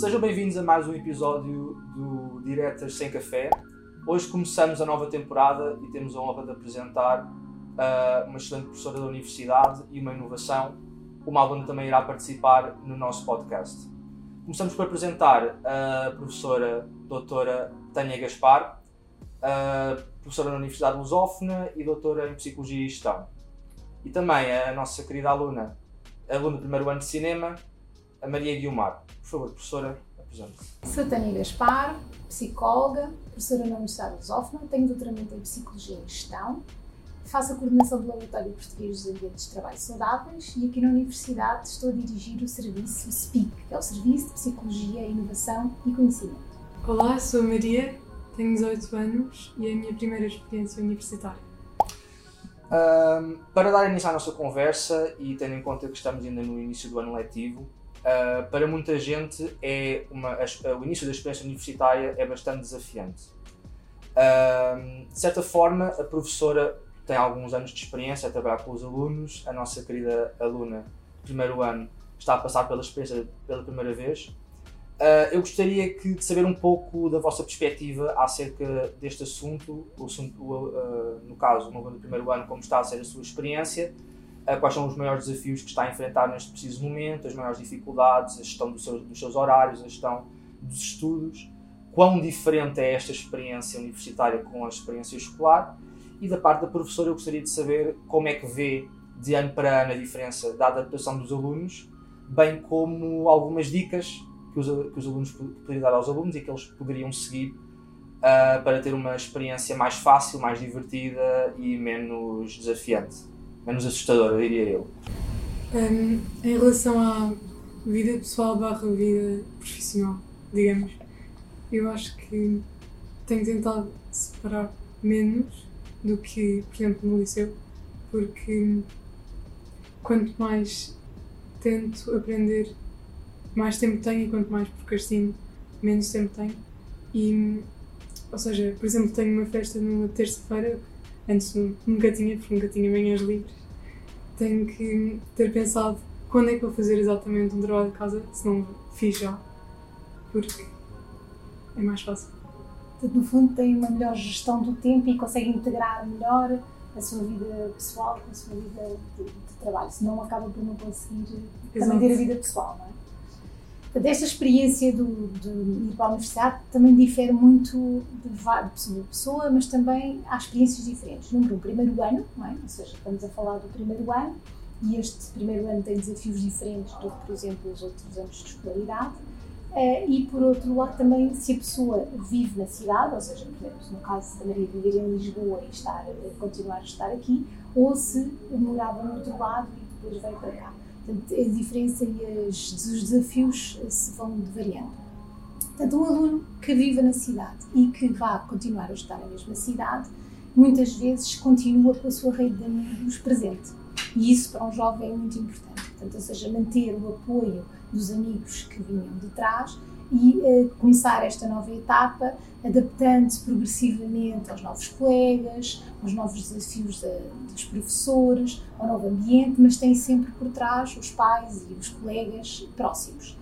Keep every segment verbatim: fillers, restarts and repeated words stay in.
Sejam bem-vindos a mais um episódio do Diretas Sem Café. Hoje começamos a nova temporada e temos a honra de apresentar uh, uma excelente professora da Universidade e uma inovação. Uma aluna também irá participar no nosso podcast. Começamos por apresentar a professora doutora Tânia Gaspar, uh, professora da Universidade Lusófona e doutora em Psicologia e Gestão. E também a nossa querida aluna, aluna do primeiro ano de Cinema, a Maria Guiumar. Por favor, professora, apresente-se. Sou Tânia Gaspar, psicóloga, professora na Universidade Lusófona, tenho doutoramento em Psicologia e Gestão, faço a coordenação do Laboratório Português dos Ambientes de Trabalho Saudáveis e aqui na Universidade estou a dirigir o serviço S P I C, que é o Serviço de Psicologia, Inovação e Conhecimento. Olá, sou a Maria, tenho dezoito anos e é a minha primeira experiência universitária. Um, para dar início à nossa conversa e tendo em conta que estamos ainda no início do ano letivo, Uh, para muita gente é uma, a, o início da experiência universitária é bastante desafiante. Uh, de certa forma, a professora tem alguns anos de experiência a trabalhar com os alunos, a nossa querida aluna primeiro ano está a passar pela experiência pela primeira vez. Uh, eu gostaria que, de saber um pouco da vossa perspectiva acerca deste assunto, o, uh, no caso, o aluno do primeiro ano, como está a ser a sua experiência, quais são os maiores desafios que está a enfrentar neste preciso momento, as maiores dificuldades, a gestão dos seus, dos seus horários, a gestão dos estudos, quão diferente é esta experiência universitária com a experiência escolar, e da parte da professora eu gostaria de saber como é que vê de ano para ano a diferença da adaptação dos alunos, bem como algumas dicas que os, que os alunos poderiam dar aos alunos e que eles poderiam seguir uh, para ter uma experiência mais fácil, mais divertida e menos desafiante. Menos assustador, eu diria eu. Um, em relação à vida pessoal barra vida profissional, digamos, eu acho que tenho tentado separar menos do que, por exemplo, no liceu, porque quanto mais tento aprender, mais tempo tenho, e quanto mais procrastino, menos tempo tenho. E, ou seja, por exemplo, tenho uma festa numa terça-feira. Antes nunca tinha, porque nunca tinha manhãs livres. Tenho que ter pensado quando é que vou fazer exatamente um trabalho de casa, se não fiz já, porque é mais fácil. Portanto, no fundo, tem uma melhor gestão do tempo e consegue integrar melhor a sua vida pessoal com a sua vida de, de trabalho, senão acaba por não conseguir também ter a vida pessoal, não é? Esta experiência do, de ir para a universidade também difere muito de, de pessoa a pessoa, mas também há experiências diferentes. Número um, primeiro ano, não é? Ou seja, estamos a falar do primeiro ano e este primeiro ano tem desafios diferentes do que, por exemplo, os outros anos de escolaridade. E, por outro lado, também se a pessoa vive na cidade, ou seja, por exemplo, no caso da Maria viver em Lisboa e estar, continuar a estar aqui, ou se morava no outro lado e depois veio para cá. Portanto, a diferença e as, os desafios se vão variando. Portanto, um aluno que viva na cidade e que vá continuar a estar na mesma cidade, muitas vezes continua com a sua rede de amigos presente. E isso para um jovem é muito importante. Portanto, ou seja, manter o apoio dos amigos que vinham de trás e uh, começar esta nova etapa adaptando-se progressivamente aos novos colegas, aos novos desafios de, dos professores, ao novo ambiente, mas tem sempre por trás os pais e os colegas próximos.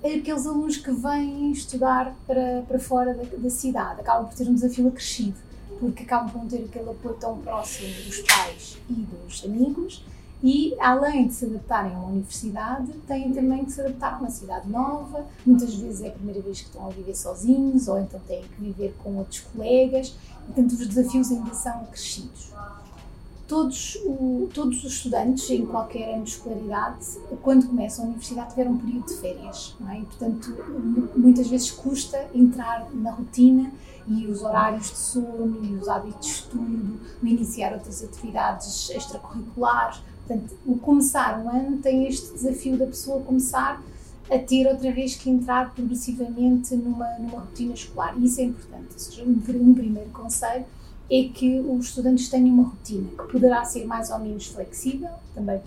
Aqueles alunos que vêm estudar para, para fora da, da cidade acabam por ter um desafio acrescido, porque acabam por não ter aquele apoio tão próximo dos pais e dos amigos. E, além de se adaptarem a uma universidade, têm também que se adaptar a uma cidade nova. Muitas vezes é a primeira vez que estão a viver sozinhos, ou então têm que viver com outros colegas. Portanto, os desafios ainda são acrescidos. Todos, o, todos os estudantes, em qualquer ano de escolaridade, quando começam a universidade, tiveram um período de férias, não é? E, portanto, muitas vezes custa entrar na rotina e os horários de sono, e os hábitos de estudo, o iniciar outras atividades extracurriculares. Portanto, o começar um ano tem este desafio da pessoa começar a ter outra vez que entrar progressivamente numa, numa rotina escolar. E isso é importante. Ou seja, um, um primeiro conselho é que os estudantes tenham uma rotina que poderá ser mais ou menos flexível, também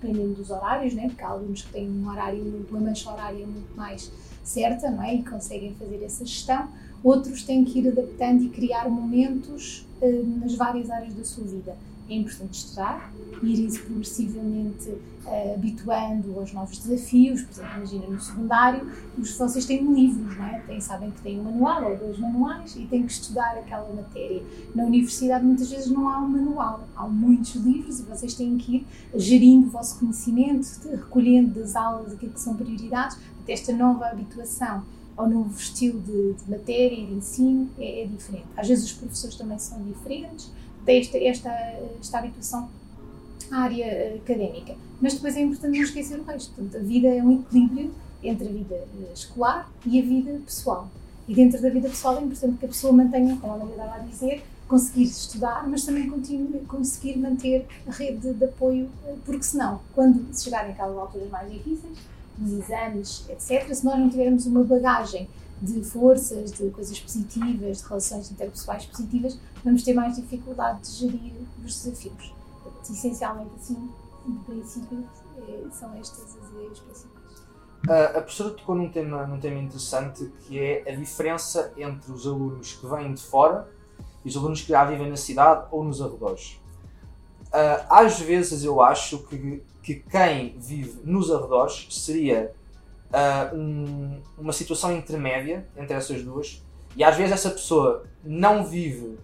dependendo dos horários, né? Porque há alunos que têm um horário, uma mancha horária muito mais certa, não é? E conseguem fazer essa gestão. Outros têm que ir adaptando e criar momentos eh, nas várias áreas da sua vida. é importante estudar e ir-se progressivamente uh, habituando aos novos desafios. Por exemplo, imagina no secundário, vocês têm livros, não é? Tem, sabem que têm um manual ou dois manuais e têm que estudar aquela matéria. Na universidade muitas vezes não há um manual, há muitos livros e vocês têm que ir gerindo o vosso conhecimento, recolhendo das aulas aquilo que são prioridades, até esta nova habituação ao novo estilo de, de matéria e de ensino é, é diferente. Às vezes os professores também são diferentes, tem esta, esta, esta habituação à área académica. Mas depois é importante não esquecer o resto. Portanto, a vida é um equilíbrio entre a vida escolar e a vida pessoal. E dentro da vida pessoal é importante que a pessoa mantenha, como a Maria estava a dizer, conseguir estudar, mas também continue, conseguir manter a rede de, de apoio, porque senão, quando chegarem aquelas alturas mais difíceis, dos exames, etcétera, se nós não tivermos uma bagagem de forças, de coisas positivas, de relações interpessoais positivas, vamos ter mais dificuldade de gerir os desafios. Portanto, essencialmente, assim, no princípio, são estas as ideias principais. A, a professora tocou num tema, num tema interessante, que é a diferença entre os alunos que vêm de fora e os alunos que já vivem na cidade ou nos arredores. Uh, às vezes eu acho que, que quem vive nos arredores seria uh, um, uma situação intermédia entre essas duas, e às vezes essa pessoa não vive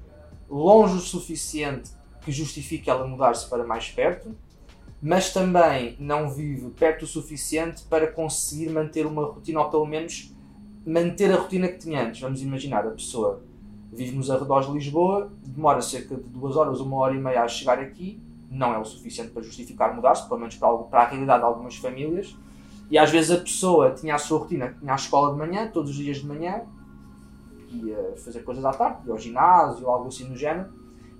longe o suficiente que justifique ela mudar-se para mais perto, mas também não vive perto o suficiente para conseguir manter uma rotina, ou pelo menos manter a rotina que tinha antes. Vamos imaginar, a pessoa vive nos arredores de Lisboa, demora cerca de duas horas, uma hora e meia a chegar aqui, não é o suficiente para justificar mudar-se, pelo menos para, algo, para a realidade de algumas famílias, e às vezes a pessoa tinha a sua rotina, tinha a escola de manhã, todos os dias de manhã, ia fazer coisas à tarde, ia ao ginásio, algo assim do género,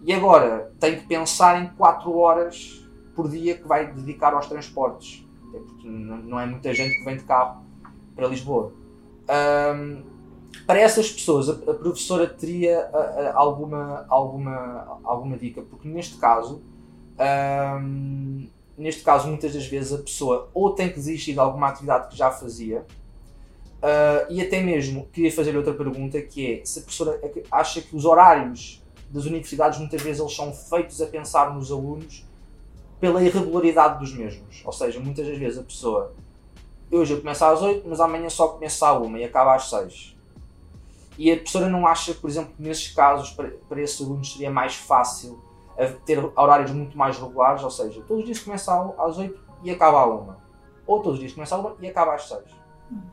e agora tem que pensar em quatro horas por dia que vai dedicar aos transportes, até porque não é muita gente que vem de carro para Lisboa. Um, Para essas pessoas, a professora teria alguma, alguma, alguma dica, porque neste caso, hum, neste caso muitas das vezes a pessoa ou tem que desistir de alguma atividade que já fazia, uh, e até mesmo queria fazer outra pergunta, que é se a professora acha que os horários das universidades muitas vezes eles são feitos a pensar nos alunos pela irregularidade dos mesmos, ou seja, muitas das vezes a pessoa hoje começa às oito, mas amanhã só começa à uma e acaba às seis. E a professora não acha, por exemplo, que nesses casos, para, para esses alunos seria mais fácil ter horários muito mais regulares, ou seja, todos os dias começa às oito e acaba à uma, ou todos os dias começa à uma e acaba às seis?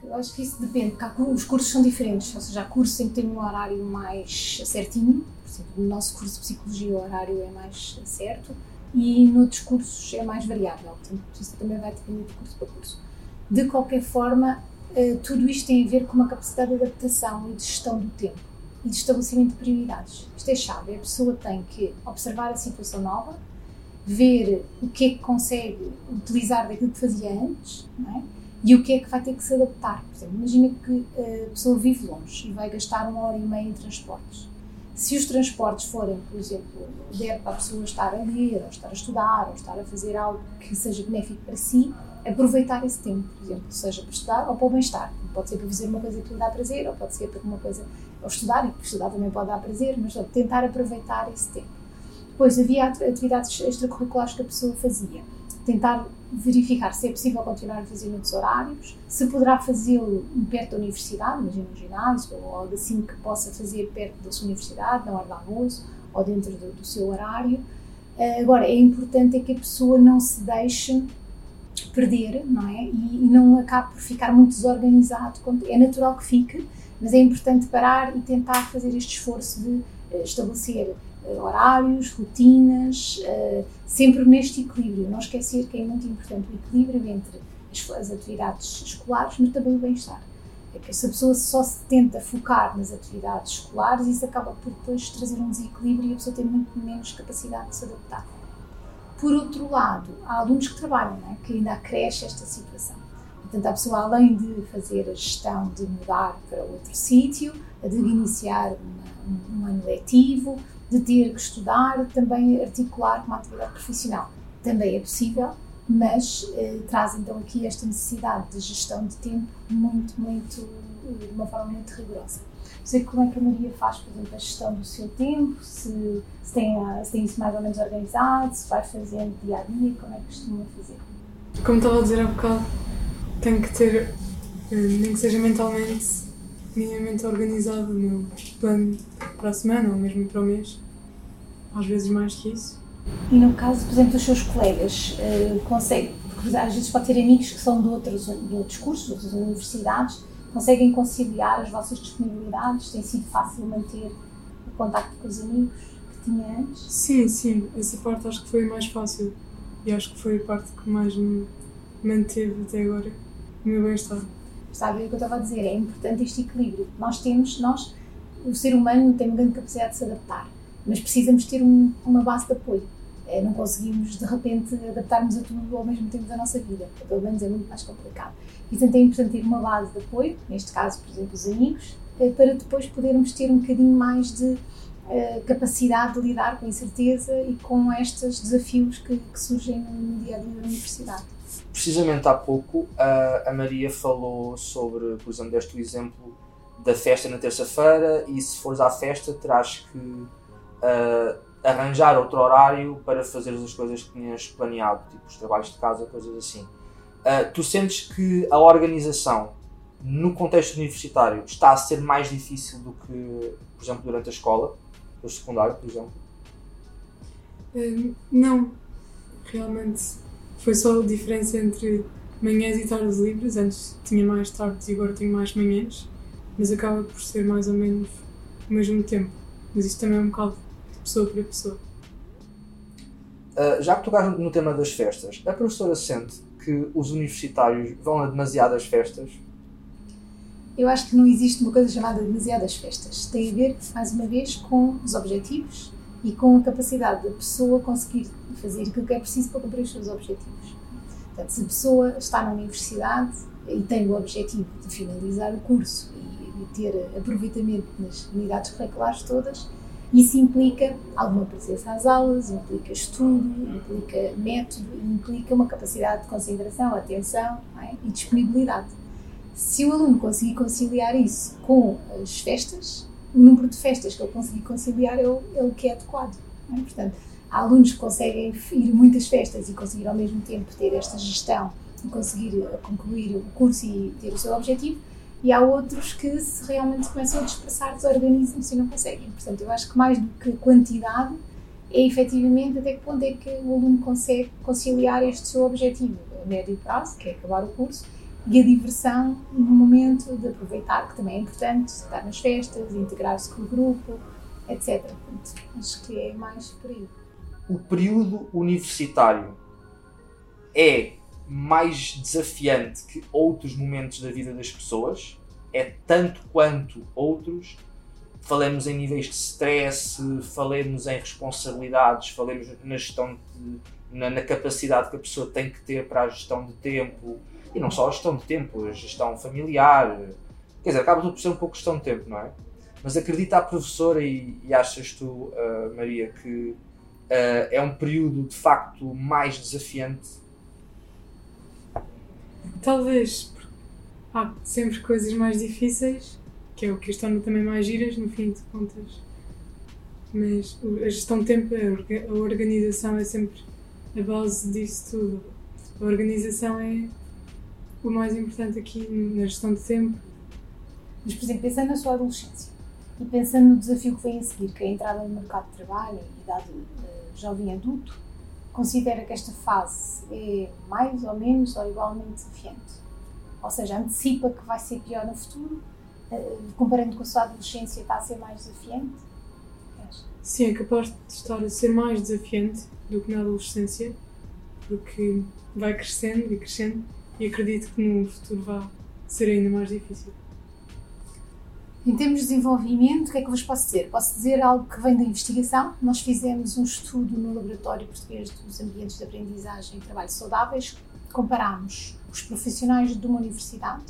Eu acho que isso depende, porque os cursos são diferentes, ou seja, há cursos em que tem um horário mais certinho, por exemplo, no nosso curso de Psicologia o horário é mais certo, e noutros cursos é mais variável, portanto, isso também vai depender de curso para curso. De qualquer forma, Uh, tudo isto tem a ver com uma capacidade de adaptação e de gestão do tempo e de estabelecimento de prioridades. Isto é chave, a pessoa tem que observar a situação nova, ver o que é que consegue utilizar daquilo que fazia antes, não é? E o que é que vai ter que se adaptar. Por exemplo, imagina que a pessoa vive longe e vai gastar uma hora e meia em transportes. Se os transportes forem, por exemplo, der para a pessoa estar a ler, ou estar a estudar, ou estar a fazer algo que seja benéfico para si, aproveitar esse tempo, por exemplo, seja para estudar ou para o bem-estar. Pode ser para fazer uma coisa que lhe dá prazer, ou pode ser para uma coisa, ou estudar, e estudar também pode dar prazer, mas tentar aproveitar esse tempo. Depois havia atividades extracurriculares que a pessoa fazia. Tentar verificar se é possível continuar a fazer noutros horários, se poderá fazê-lo perto da universidade, imagina um ginásio, ou algo assim que possa fazer perto da sua universidade, na hora do almoço, ou dentro do, do seu horário. Agora, é importante é que a pessoa não se deixe perder, não é? E, e não acabe por ficar muito desorganizado. É natural que fique, mas é importante parar e tentar fazer este esforço de uh, estabelecer uh, horários, rotinas, uh, sempre neste equilíbrio. Não esquecer que é muito importante o equilíbrio entre as, as atividades escolares, mas também o bem-estar. É que se a pessoa só se tenta focar nas atividades escolares, isso acaba por depois trazer um desequilíbrio e a pessoa tem muito menos capacidade de se adaptar. Por outro lado, há alunos que trabalham, não é? Que ainda acresce esta situação. Portanto, a pessoa, além de fazer a gestão de mudar para outro sítio, de iniciar uma, um ano letivo, de ter que estudar, também articular com uma atividade profissional. Também é possível, mas eh, traz então aqui esta necessidade de gestão de tempo muito, muito, de uma forma muito rigorosa. Não sei como é que a Maria faz, por exemplo, a gestão do seu tempo, se, se, tem, a, se tem isso mais ou menos organizado, se vai fazendo dia a dia, como é que costuma fazer? Como estava a dizer há bocado, tenho que ter, nem que seja mentalmente, minimamente organizado o meu plano para a semana ou mesmo para o mês, às vezes mais que isso. E no caso, por exemplo, dos seus colegas, consegue, porque às vezes pode ter amigos que são de outros, de outros cursos, de outras universidades, conseguem conciliar as vossas disponibilidades? Tem sido fácil manter o contacto com os amigos que tinha antes? Sim, sim, essa parte acho que foi a mais fácil e acho que foi a parte que mais me manteve até agora o meu bem-estar. Sabe, o que eu estava a dizer, é importante este equilíbrio. Nós temos, nós, o ser humano tem uma grande capacidade de se adaptar, mas precisamos ter um, uma base de apoio. Não conseguimos, de repente, adaptarmos a tudo ao mesmo tempo da nossa vida. Pelo menos é muito mais complicado. E, portanto, é importante ter uma base de apoio, neste caso, por exemplo, os amigos, para depois podermos ter um bocadinho mais de uh, capacidade de lidar com a incerteza e com estes desafios que, que surgem no dia a dia da universidade. Precisamente há pouco, a, a Maria falou sobre, por exemplo, deste exemplo da festa na terça-feira e se fores à festa terás que... Uh, arranjar outro horário para fazer as coisas que tinhas planeado, tipo os trabalhos de casa, coisas assim. Uh, tu sentes que a organização, no contexto universitário, está a ser mais difícil do que, por exemplo, durante a escola, no secundário, por exemplo? Uh, não. Realmente foi só a diferença entre manhãs e tardes livres. Antes tinha mais tardes e agora tenho mais manhãs, mas acaba por ser mais ou menos o mesmo tempo. Mas isto também é um bocado pessoa por pessoa. Uh, já que tocaste no tema das festas, a professora sente que os universitários vão a demasiadas festas? Eu acho que não existe uma coisa chamada demasiadas festas. Tem a ver, mais uma vez, com os objetivos e com a capacidade da pessoa conseguir fazer aquilo que é preciso para cumprir os seus objetivos. Portanto, se a pessoa está na universidade e tem o objetivo de finalizar o curso e, e ter aproveitamento nas unidades curriculares todas, isso implica alguma presença às aulas, implica estudo, implica método, implica uma capacidade de concentração, atenção, não é? E disponibilidade. Se o aluno conseguir conciliar isso com as festas, o número de festas que ele conseguir conciliar é o, é o que é adequado. Não é? Portanto, há alunos que conseguem ir a muitas festas e conseguir ao mesmo tempo ter esta gestão e conseguir concluir o curso e ter o seu objetivo. E há outros que se realmente começam a dispersar, desorganizam-se e não conseguem. Portanto, eu acho que mais do que quantidade é efetivamente até que ponto é que o aluno consegue conciliar este seu objetivo a médio prazo, que é acabar o curso, e a diversão no momento de aproveitar, que também é importante, estar nas festas, integrar-se com o grupo, etcétera. Portanto, acho que é mais por aí. O período universitário é mais desafiante que outros momentos da vida das pessoas, é tanto quanto outros, falemos em níveis de stress, falemos em responsabilidades, falemos na gestão, de, na, na capacidade que a pessoa tem que ter para a gestão de tempo, e não só a gestão de tempo, a gestão familiar, quer dizer, acaba tudo por ser um pouco gestão de tempo, não é? Mas acredita a professora e, e achas tu, uh, Maria, que uh, é um período de facto mais desafiante? Talvez, porque há sempre coisas mais difíceis, que é o que as torna também mais giras, no fim de contas. Mas a gestão de tempo, a organização é sempre a base disso tudo. A organização é o mais importante aqui na gestão de tempo. Mas, por exemplo, pensando na sua adolescência e pensando no desafio que vem a seguir, que é a entrada no mercado de trabalho, a idade de jovem adulto, considera que esta fase é mais ou menos ou igualmente desafiante? Ou seja, antecipa que vai ser pior no futuro? Comparando com a sua adolescência, está a ser mais desafiante? Sim, é capaz de estar a ser mais desafiante do que na adolescência, porque vai crescendo e crescendo e acredito que no futuro vai ser ainda mais difícil. Em termos de desenvolvimento, o que é que vos posso dizer? Posso dizer algo que vem da investigação. Nós fizemos um estudo no Laboratório Português dos Ambientes de Aprendizagem e Trabalho Saudáveis. Comparámos os profissionais de uma universidade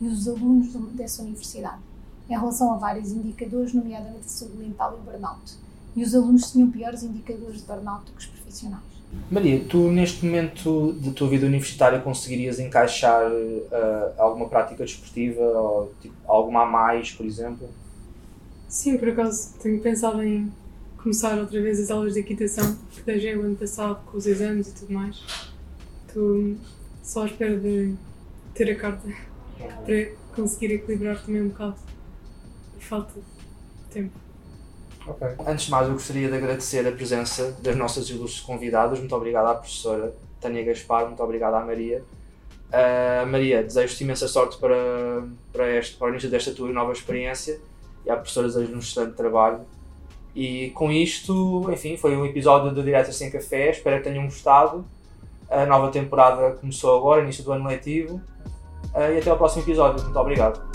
e os alunos dessa universidade em relação a vários indicadores, nomeadamente a saúde mental e o burnout. E os alunos tinham piores indicadores de burnout do que os profissionais. Maria, tu neste momento da tua vida universitária conseguirias encaixar uh, alguma prática desportiva ou tipo, alguma a mais, por exemplo? Sim, por acaso tenho pensado em começar outra vez as aulas de equitação que deixei o ano passado com os exames e tudo mais. Estou só à espera de ter a carta para conseguir equilibrar também um bocado a falta de tempo. Okay. Antes de mais, eu gostaria de agradecer a presença das nossas ilustres convidadas. Muito obrigado à professora Tânia Gaspar, muito obrigado à Maria. Uh, Maria, desejo-te imensa sorte para, para, este, para o início desta tua nova experiência e à professora desejo-lhe um excelente trabalho. E com isto, enfim, foi um episódio do Direta Sem Café, espero que tenham gostado. A nova temporada começou agora, início do ano letivo. Uh, e até ao próximo episódio. Muito obrigado.